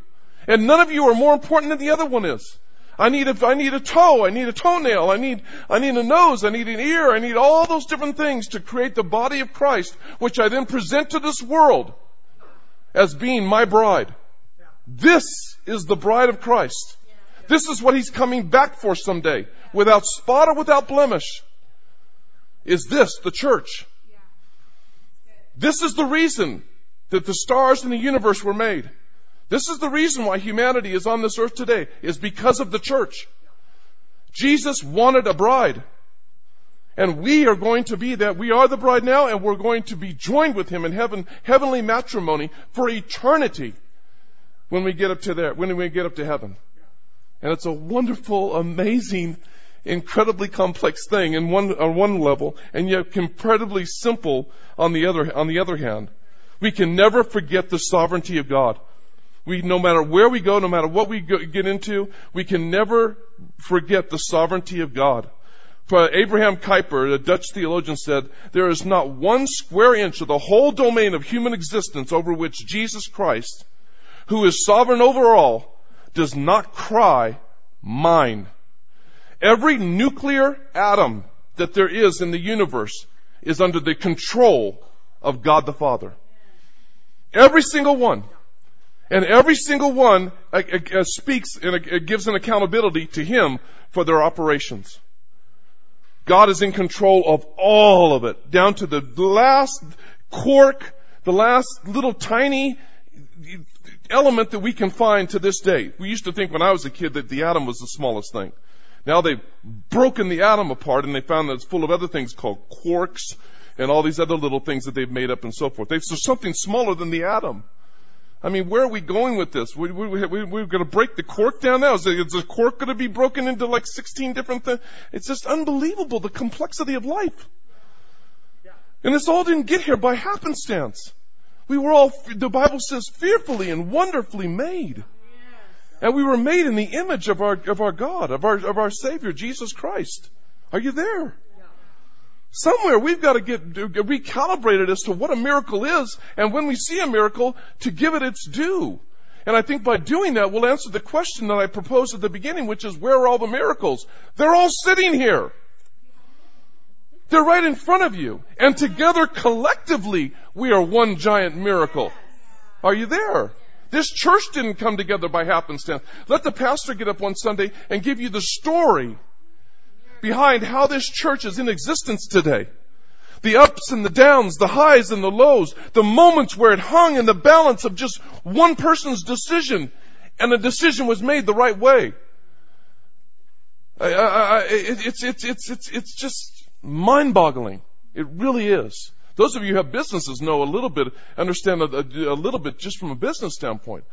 And none of you are more important than the other one is. I need a, I need a toe, I need a toenail, I need, I need a nose, I need an ear, I need all those different things to create the body of Christ, which I then present to this world as being my bride. This is the bride of Christ. This is what He's coming back for someday, without spot or without blemish. Is this the church? This is the reason that the stars in the universe were made. This is the reason why humanity is on this earth today, is because of the church. Jesus wanted a bride. And we are going to be that. We are the bride now, and we're going to be joined with Him in heaven, heavenly matrimony for eternity when we get up to there, when we get up to heaven. And it's a wonderful, amazing, incredibly complex thing in one, on one level, and yet incredibly simple on the other, on the other hand. We can never forget the sovereignty of God. We, no matter where we go, no matter what we go, get into, we can never forget the sovereignty of God. For Abraham Kuyper, a Dutch theologian, said, there is not one square inch of the whole domain of human existence over which Jesus Christ, who is sovereign over all, does not cry, mine. Every nuclear atom that there is in the universe is under the control of God the Father. Every single one. And every single one uh, uh, speaks and uh, gives an accountability to Him for their operations. God is in control of all of it, down to the last cork, the last little tiny element that we can find to this day. We used to think when I was a kid that the atom was the smallest thing. Now they've broken the atom apart, and they found that it's full of other things called quarks and all these other little things that they've made up and so forth. There's something smaller than the atom. I mean, where are we going with this? We, we, we, we're going to break the cork down now? Is the, is the cork going to be broken into like sixteen different things? It's just unbelievable, the complexity of life. Yeah. And this all didn't get here by happenstance. We were all, the Bible says, fearfully and wonderfully made. Yeah. And we were made in the image of our, of our God, of our, of our Savior, Jesus Christ. Are you there? Somewhere we've got to get recalibrated as to what a miracle is, and when we see a miracle, to give it its due. And I think by doing that, we'll answer the question that I proposed at the beginning, which is, where are all the miracles? They're all sitting here. They're right in front of you. And together, collectively, we are one giant miracle. Are you there? This church didn't come together by happenstance. Let the pastor get up one Sunday and give you the story behind how this church is in existence today. The ups and the downs, the highs and the lows, the moments where it hung in the balance of just one person's decision, and the decision was made the right way. I, I, I, it's, it's, it's, it's, it's just mind-boggling. It really is. Those of you who have businesses know a little bit, understand a, a, a little bit just from a business standpoint.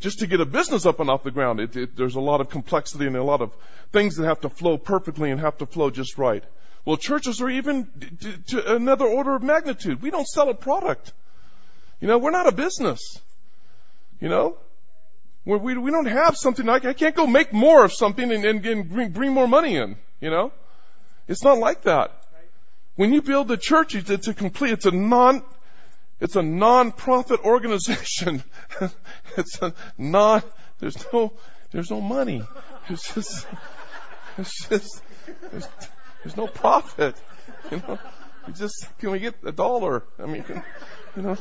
Just to get a business up and off the ground, it, it, there's a lot of complexity and a lot of things that have to flow perfectly and have to flow just right. Well, churches are even d- to another order of magnitude. We don't sell a product. You know, we're not a business. You know, we're, we we don't have something like, I can't go make more of something and, and, and bring, bring more money in. You know, it's not like that. When you build a church, it's, it's a complete, it's a non. It's a non-profit organization. It's a non, there's no, there's no money. There's just, there's just, there's, there's no profit. You know, we just, can we get a dollar? I mean, can, you know,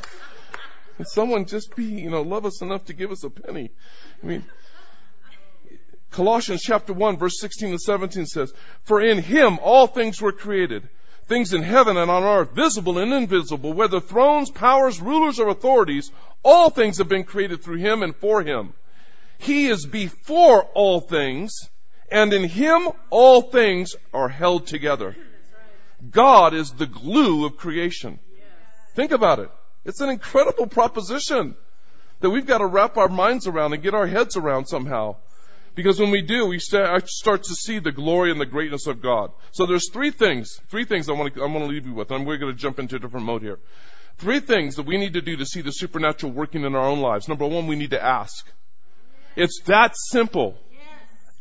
can someone just be, you know, love us enough to give us a penny? I mean, Colossians chapter one, verse sixteen and seventeen says, for in Him all things were created, things in heaven and on earth, visible and invisible, whether thrones, powers, rulers, or authorities, all things have been created through him and for him. He is before all things, and in him all things are held together. God is the glue of creation. Think about it. It's an incredible proposition that we've got to wrap our minds around and get our heads around somehow. Because when we do, we start to see the glory and the greatness of God. So there's three things, three things I want to, I want to leave you with. And we're going to jump into a different mode here. Three things that we need to do to see the supernatural working in our own lives. Number one, we need to ask. It's that simple.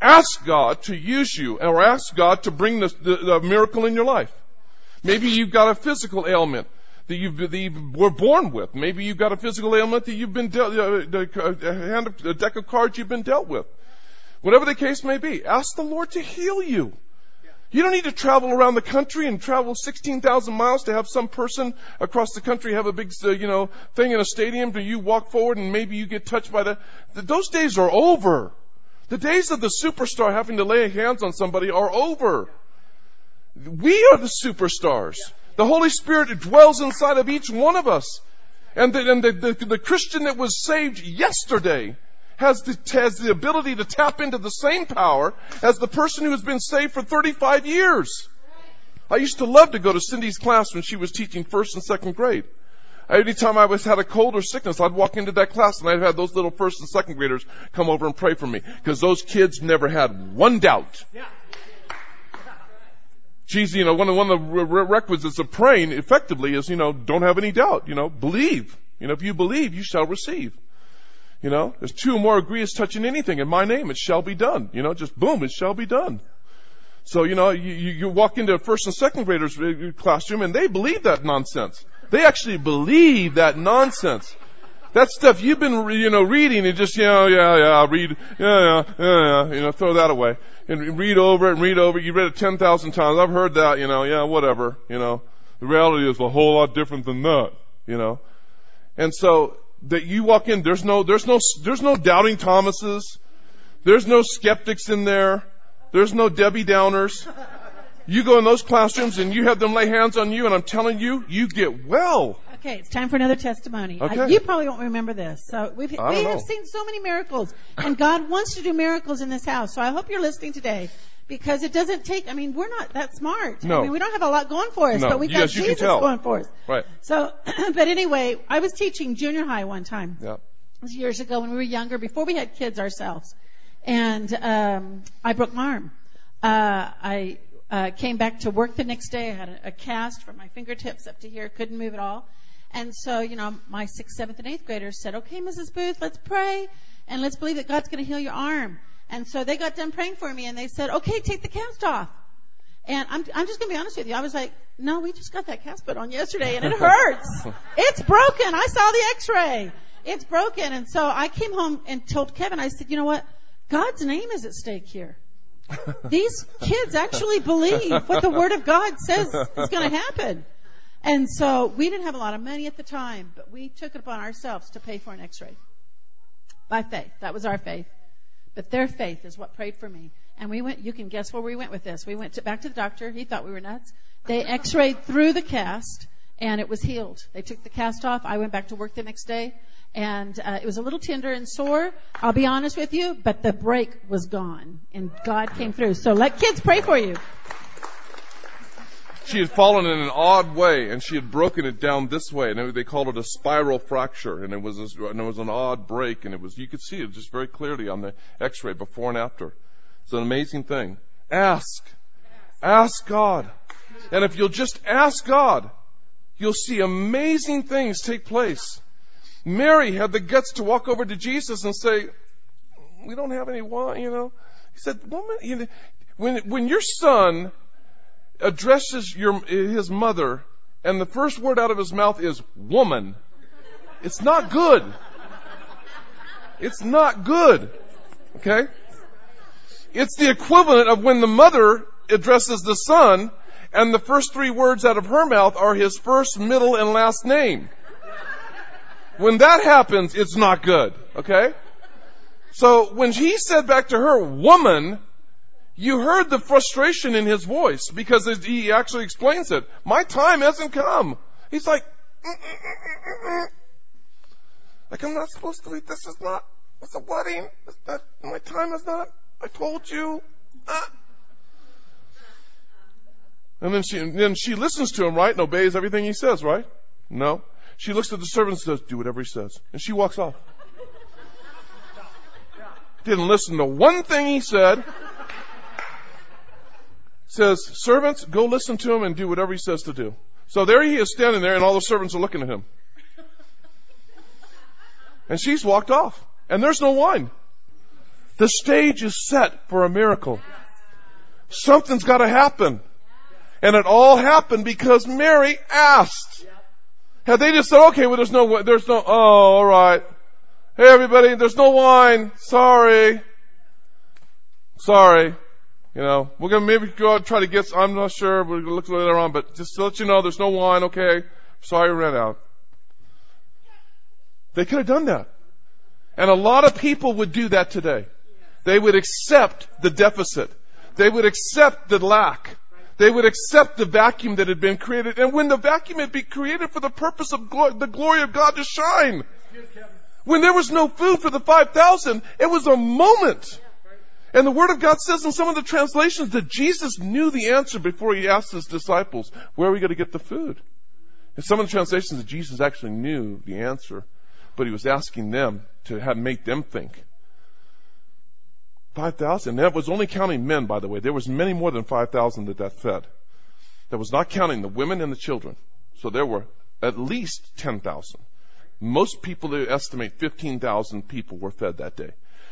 Ask God to use you, or ask God to bring the, the, the miracle in your life. Maybe you've got a physical ailment that you that you were born with. Maybe you've got a physical ailment that you've been dealt, uh, a deck of cards you've been dealt with. Whatever the case may be, ask the Lord to heal you. You don't need to travel around the country and travel sixteen thousand miles to have some person across the country have a big, uh, you know, thing in a stadium. Do you walk forward and maybe you get touched by the? Those days are over. The days of the superstar having to lay hands on somebody are over. We are the superstars. The Holy Spirit dwells inside of each one of us. And the, and the, the, the Christian that was saved yesterday has the, has the ability to tap into the same power as the person who has been saved for thirty-five years. I used to love to go to Cindy's class when she was teaching first and second grade. Every time I was had a cold or sickness, I'd walk into that class and I'd have those little first and second graders come over and pray for me. Because those kids never had one doubt. Yeah. Geez, you know, one of, one of the requisites of praying effectively is, you know, don't have any doubt. You know, believe. You know, if you believe, you shall receive. You know, there's two or more agree as touching anything. In my name, it shall be done. You know, just boom, it shall be done. So, you know, you, you walk into a first and second graders classroom and they believe that nonsense. They actually believe that nonsense. That stuff you've been, you know, reading and just, you know, yeah, yeah, read, yeah, yeah, yeah, you know, throw that away. And read over it and read over it. You read it ten thousand times. I've heard that, you know, yeah, whatever, you know. The reality is a whole lot different than that, you know. And so, that you walk in, there's no, there's no, there's no doubting Thomases. There's no skeptics in there. There's no Debbie Downers. You go in those classrooms and you have them lay hands on you, and I'm telling you, you get well. Okay, it's time for another testimony. Okay. I, you probably won't remember this. So we've, we know. have seen so many miracles, and God wants to do miracles in this house. So I hope you're listening today, because it doesn't take, I mean, we're not that smart. No. I mean, we don't have a lot going for us, no. but we've yes, got Jesus going for us. Right. So, but anyway, I was teaching junior high one time. Yeah. Years ago when we were younger, before we had kids ourselves. And um, I broke my arm. Uh, I... Uh, came back to work the next day. I had a, a cast from my fingertips up to here. Couldn't move at all. And so, you know, my sixth, seventh, and eighth graders said, okay, Missus Booth, let's pray. And let's believe that God's going to heal your arm. And so they got done praying for me. And they said, okay, take the cast off. And I'm, I'm just going to be honest with you. I was like, no, we just got that cast put on yesterday. And it hurts. It's broken. I saw the x-ray. It's broken. And so I came home and told Kevin, I said, you know what? God's name is at stake here. These kids actually believe what the Word of God says is going to happen. And so we didn't have a lot of money at the time, but we took it upon ourselves to pay for an x-ray. By faith. That was our faith. But their faith is what prayed for me. And we went, you can guess where we went with this. We went to, back to the doctor. He thought we were nuts. They x-rayed through the cast, and it was healed. They took the cast off. I went back to work the next day, and uh, it was a little tender and sore, I'll be honest with you, but the break was gone, and God came through. So let kids pray for you. She had fallen in an odd way, and she had broken it down this way, and they called it a spiral fracture, and it was a, and it was an odd break, and it was, you could see it just very clearly on the x-ray before and after. It's an amazing thing. Ask. Ask God. And if you'll just ask God, you'll see amazing things take place. Mary had the guts to walk over to Jesus and say, we don't have any wine, you know. He said, woman, you know, when, when your son addresses your, his mother and the first word out of his mouth is woman, it's not good. It's not good. Okay? It's the equivalent of when the mother addresses the son and the first three words out of her mouth are his first, middle, and last name. When that happens, it's not good, okay? So when he said back to her, woman, You heard the frustration in his voice because he actually explains it. My time hasn't come. He's like, mm-mm-mm-mm-mm. Like, I'm not supposed to eat. This is not, it's a wedding. It's not, my time is not, I told you. Ah. And then she, and then she listens to him, right? And obeys everything he says, right? No. She looks at the servant and says, do whatever he says. And she walks off. Didn't listen to one thing he said. Says, servants, go listen to him and do whatever he says to do. So there he is standing there and all the servants are looking at him. And she's walked off. And there's no wine. The stage is set for a miracle. Something's got to happen. And it all happened because Mary asked. Had they just said, okay, well, there's no, there's no, oh, all right. Hey, everybody, there's no wine. Sorry. Sorry. You know, we're going to maybe go out and try to get, I'm not sure, we're going to look later on, but just to let you know, there's no wine, okay? Sorry, we ran out. They could have done that. And a lot of people would do that today. They would accept the deficit. They would accept the lack. They would accept the vacuum that had been created. And when the vacuum had been created for the purpose of glo- the glory of God to shine. When there was no food for the five thousand, it was a moment. And the Word of God says in some of the translations that Jesus knew the answer before he asked his disciples, where are we going to get the food? In some of the translations that Jesus actually knew the answer, but he was asking them to have, make them think. five thousand. That was only counting men, by the way. There was many more than five thousand that that fed. That was not counting the women and the children. So there were at least ten thousand. Most people, they estimate fifteen thousand people were fed that day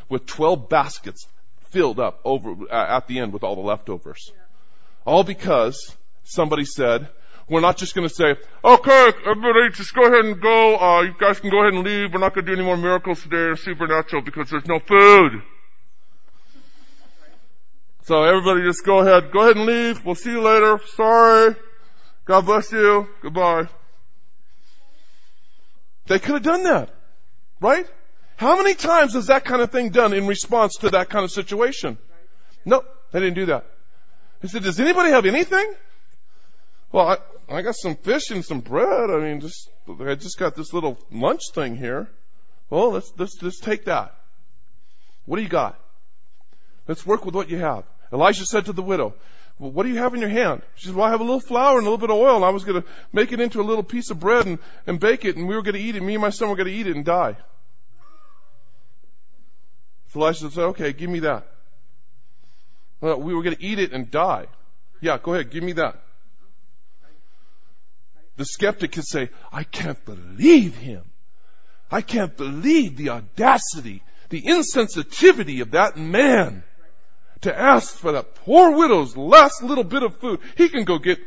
with twelve baskets filled up over uh, at the end with all the leftovers. Yeah. All because somebody said, we're not just going to say, okay, everybody, just go ahead and go. Uh, you guys can go ahead and leave. We're not going to do any more miracles today or supernatural because there's no food. So everybody just go ahead. Go ahead and leave. We'll see you later. Sorry. God bless you. Goodbye. They could have done that, right? How many times is that kind of thing done in response to that kind of situation? No, they didn't do that. They said, does anybody have anything? Well, I, I got some fish and some bread. I mean, just I just got this little lunch thing here. Well, let's let's just take that. What do you got? Let's work with what you have. Elijah said to the widow, well, what do you have in your hand? She said, well, I have a little flour and a little bit of oil, and I was going to make it into a little piece of bread and, and bake it, and we were going to eat it. Me and my son were going to eat it and die. So Elijah said, okay, give me that. Well, we were going to eat it and die. Yeah, go ahead, give me that. The skeptic could say, I can't believe him. I can't believe the audacity, the insensitivity of that man to ask for that poor widow's last little bit of food. He can go get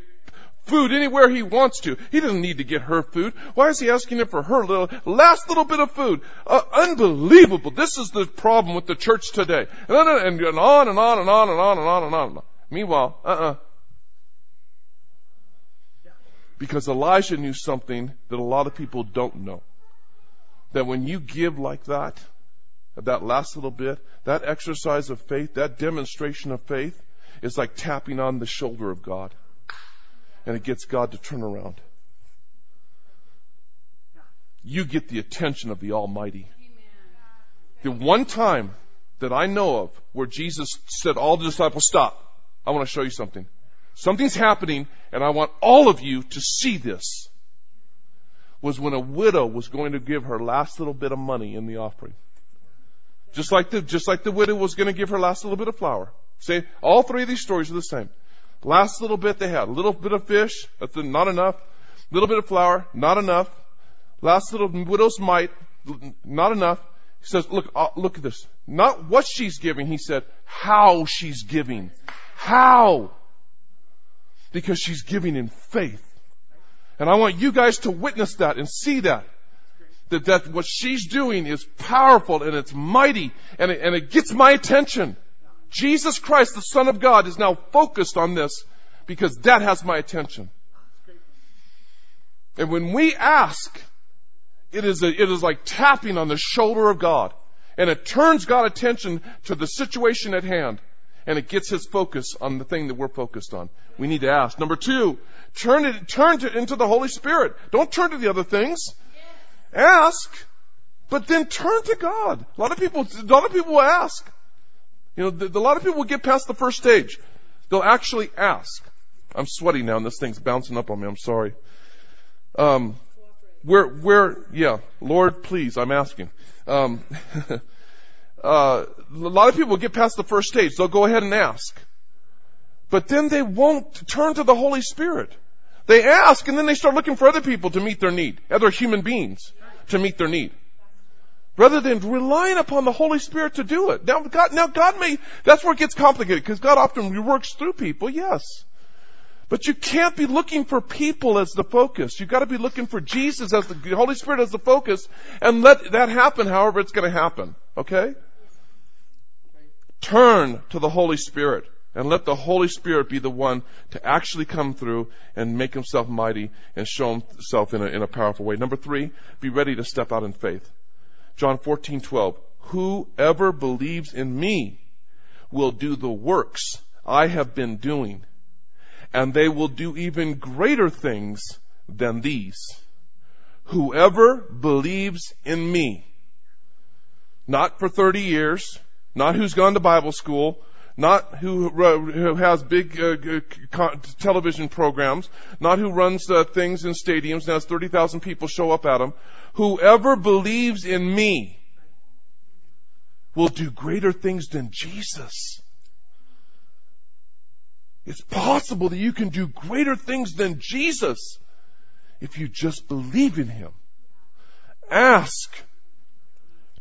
food anywhere he wants to. He doesn't need to get her food. Why is he asking her for her little, last little bit of food? Uh, unbelievable. This is the problem with the church today. And on and on and on and on and on and on and on. Meanwhile, uh-uh. Because Elijah knew something that a lot of people don't know. That when you give like that, that last little bit, that exercise of faith, that demonstration of faith is like tapping on the shoulder of God. And it gets God to turn around. You get the attention of the Almighty. The one time that I know of where Jesus said, all the disciples, stop. I want to show you something. Something's happening, and I want all of you to see this, was when a widow was going to give her last little bit of money in the offering. Just like the, just like the widow was going to give her last little bit of flour. See, all three of these stories are the same. Last little bit they had. A little bit of fish, not enough. Little bit of flour, not enough. Last little widow's mite, not enough. He says, look, uh, look at this. Not what she's giving, he said, how she's giving. How? Because she's giving in faith. And I want you guys to witness that and see that. That, that what she's doing is powerful and it's mighty and it, and it gets my attention. Jesus Christ, the Son of God, is now focused on this because that has my attention. And when we ask, it is a, it is like tapping on the shoulder of God, and it turns God's attention to the situation at hand. and it gets his focus on the thing that we're focused on. We need to ask. Number two, turn it turn it into the Holy Spirit. Don't turn to the other things. Ask, but then turn to God. A lot of people, a lot of people will ask. You know, the, the, a lot of people will get past the first stage. They'll actually ask. I'm sweaty now, and this thing's bouncing up on me. I'm sorry. Um, where, where, yeah, Lord, please, I'm asking. Um, uh, a lot of people will get past the first stage. They'll go ahead and ask, but then they won't turn to the Holy Spirit. They ask, and then they start looking for other people to meet their need, other human beings to meet their need, rather than relying upon the Holy Spirit to do it. Now, God, now God may, that's where it gets complicated, because God often works through people, yes. But you can't be looking for people as the focus. You've got to be looking for Jesus as the, the Holy Spirit as the focus, and let that happen however it's going to happen, okay? Turn to the Holy Spirit, and let the Holy Spirit be the one to actually come through and make himself mighty and show himself in a, in a powerful way. Number three, be ready to step out in faith. John fourteen twelve, whoever believes in me will do the works I have been doing, and they will do even greater things than these. Whoever believes in me, not for thirty years, not who's gone to Bible school, not who, who has big uh, television programs, not who runs uh, things in stadiums and has thirty thousand people show up at them. Whoever believes in me will do greater things than Jesus. It's possible that you can do greater things than Jesus if you just believe in him. Ask.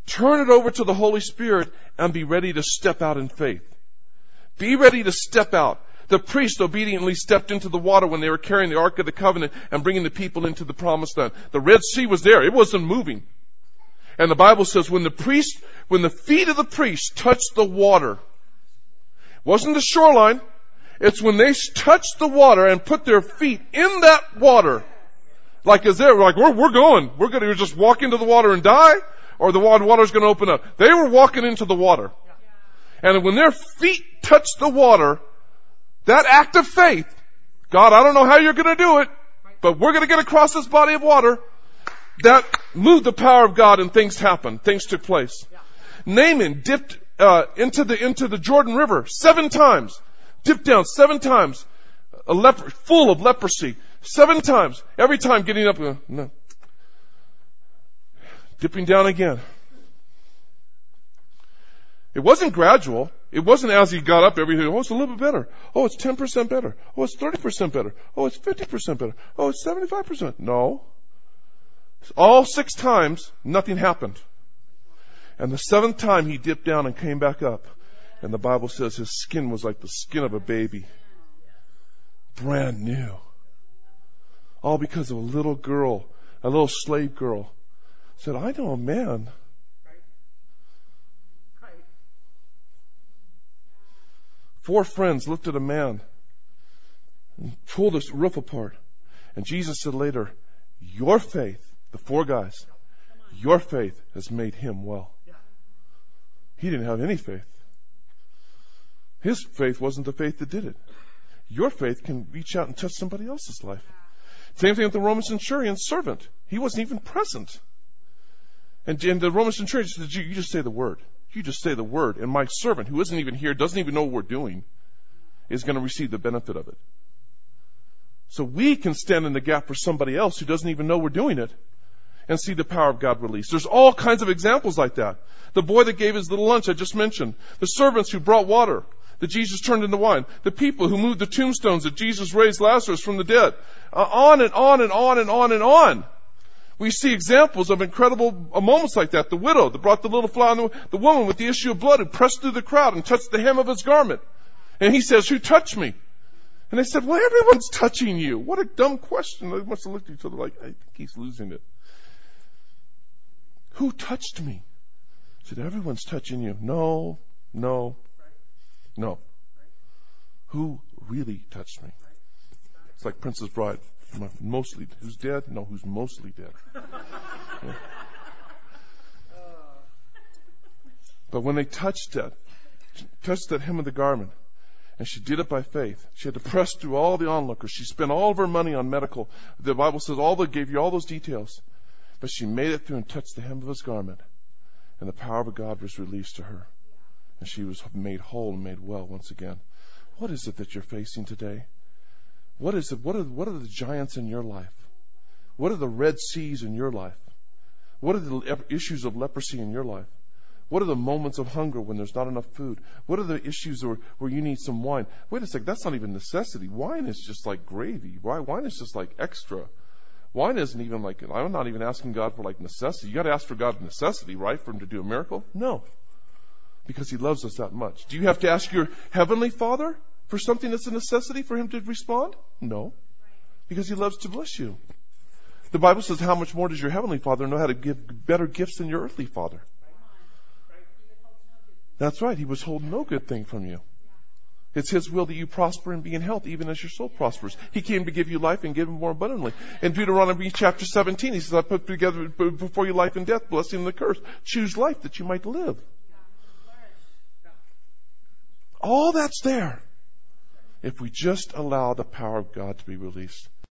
Turn it over to the Holy Spirit and be ready to step out in faith. Be ready to step out. The priest obediently stepped into the water when they were carrying the Ark of the Covenant and bringing the people into the Promised Land. The Red Sea was there. It wasn't moving. And the Bible says when the priest, when the feet of the priest touched the water, wasn't the shoreline. It's when they touched the water and put their feet in that water. Like as they're like, we're, we're going. We're going to just walk into the water and die, or the water's going to open up. They were walking into the water. And when their feet touched the water, that act of faith, God, I don't know how you're going to do it, but we're going to get across this body of water, that moved the power of God and things happened. Things took place. Yeah. Naaman dipped uh, into the into the Jordan River seven times, dipped down seven times, a leper, full of leprosy, seven times, every time getting up, uh, no. dipping down again. It wasn't gradual. It wasn't as he got up every day, oh, it's a little bit better. Oh, it's ten percent better. Oh, it's thirty percent better. Oh, it's fifty percent better. Oh, it's seventy-five percent. No. All six times, nothing happened. And the seventh time he dipped down and came back up. And the Bible says his skin was like the skin of a baby. Brand new. All because of a little girl, a little slave girl, said, I know a man. Four friends lifted a man and pulled this roof apart. And Jesus said later, your faith, the four guys, your faith has made him well. He didn't have any faith. His faith wasn't the faith that did it. Your faith can reach out and touch somebody else's life. Same thing with the Roman centurion's servant. He wasn't even present. And, and the Roman centurion said, you just say the word. You just say the word, and my servant, who isn't even here, doesn't even know what we're doing, is going to receive the benefit of it. So we can stand in the gap for somebody else who doesn't even know we're doing it and see the power of God released. There's all kinds of examples like that. The boy that gave his little lunch I just mentioned. The servants who brought water that Jesus turned into wine. The people who moved the tombstones that Jesus raised Lazarus from the dead. Uh, on and on and on and on and on. We see examples of incredible moments like that. The widow that brought the little flower, the, the woman with the issue of blood who pressed through the crowd and touched the hem of his garment. And he says, who touched me? And they said, well, everyone's touching you. What a dumb question. They must have looked at each other like, I think he's losing it. Who touched me? He said, everyone's touching you. No, no, no. Who really touched me? It's like Prince's Bride. Mostly, who's dead? No, who's mostly dead. Yeah. But when they touched it, touched that hem of the garment, and she did it by faith. She had to press through all the onlookers. She spent all of her money on medical. The Bible says all they gave you all those details. But she made it through and touched the hem of his garment, and the power of God was released to her. And she was made whole and made well once again. What is it that you're facing today? What is it? What are, what are the giants in your life? What are the Red Seas in your life? What are the issues of leprosy in your life? What are the moments of hunger when there's not enough food? What are the issues where, where you need some wine? Wait a sec, that's not even necessity. Wine is just like gravy. Wine is just like extra. Wine isn't even like, I'm not even asking God for like necessity. You got to ask for God's necessity, right, for him to do a miracle? No, because he loves us that much. Do you have to ask your heavenly Father for something that's a necessity for him to respond? No, because he loves to bless you. The Bible says, how much more does your heavenly Father know how to give better gifts than your earthly Father? That's right. He withholds no good thing from you. It's his will that you prosper and be in health, even as your soul prospers. He came to give you life and give it more abundantly. In Deuteronomy chapter seventeen, he says, I put together before you life and death, blessing and the curse. Choose life that you might live. All that's there if we just allow the power of God to be released.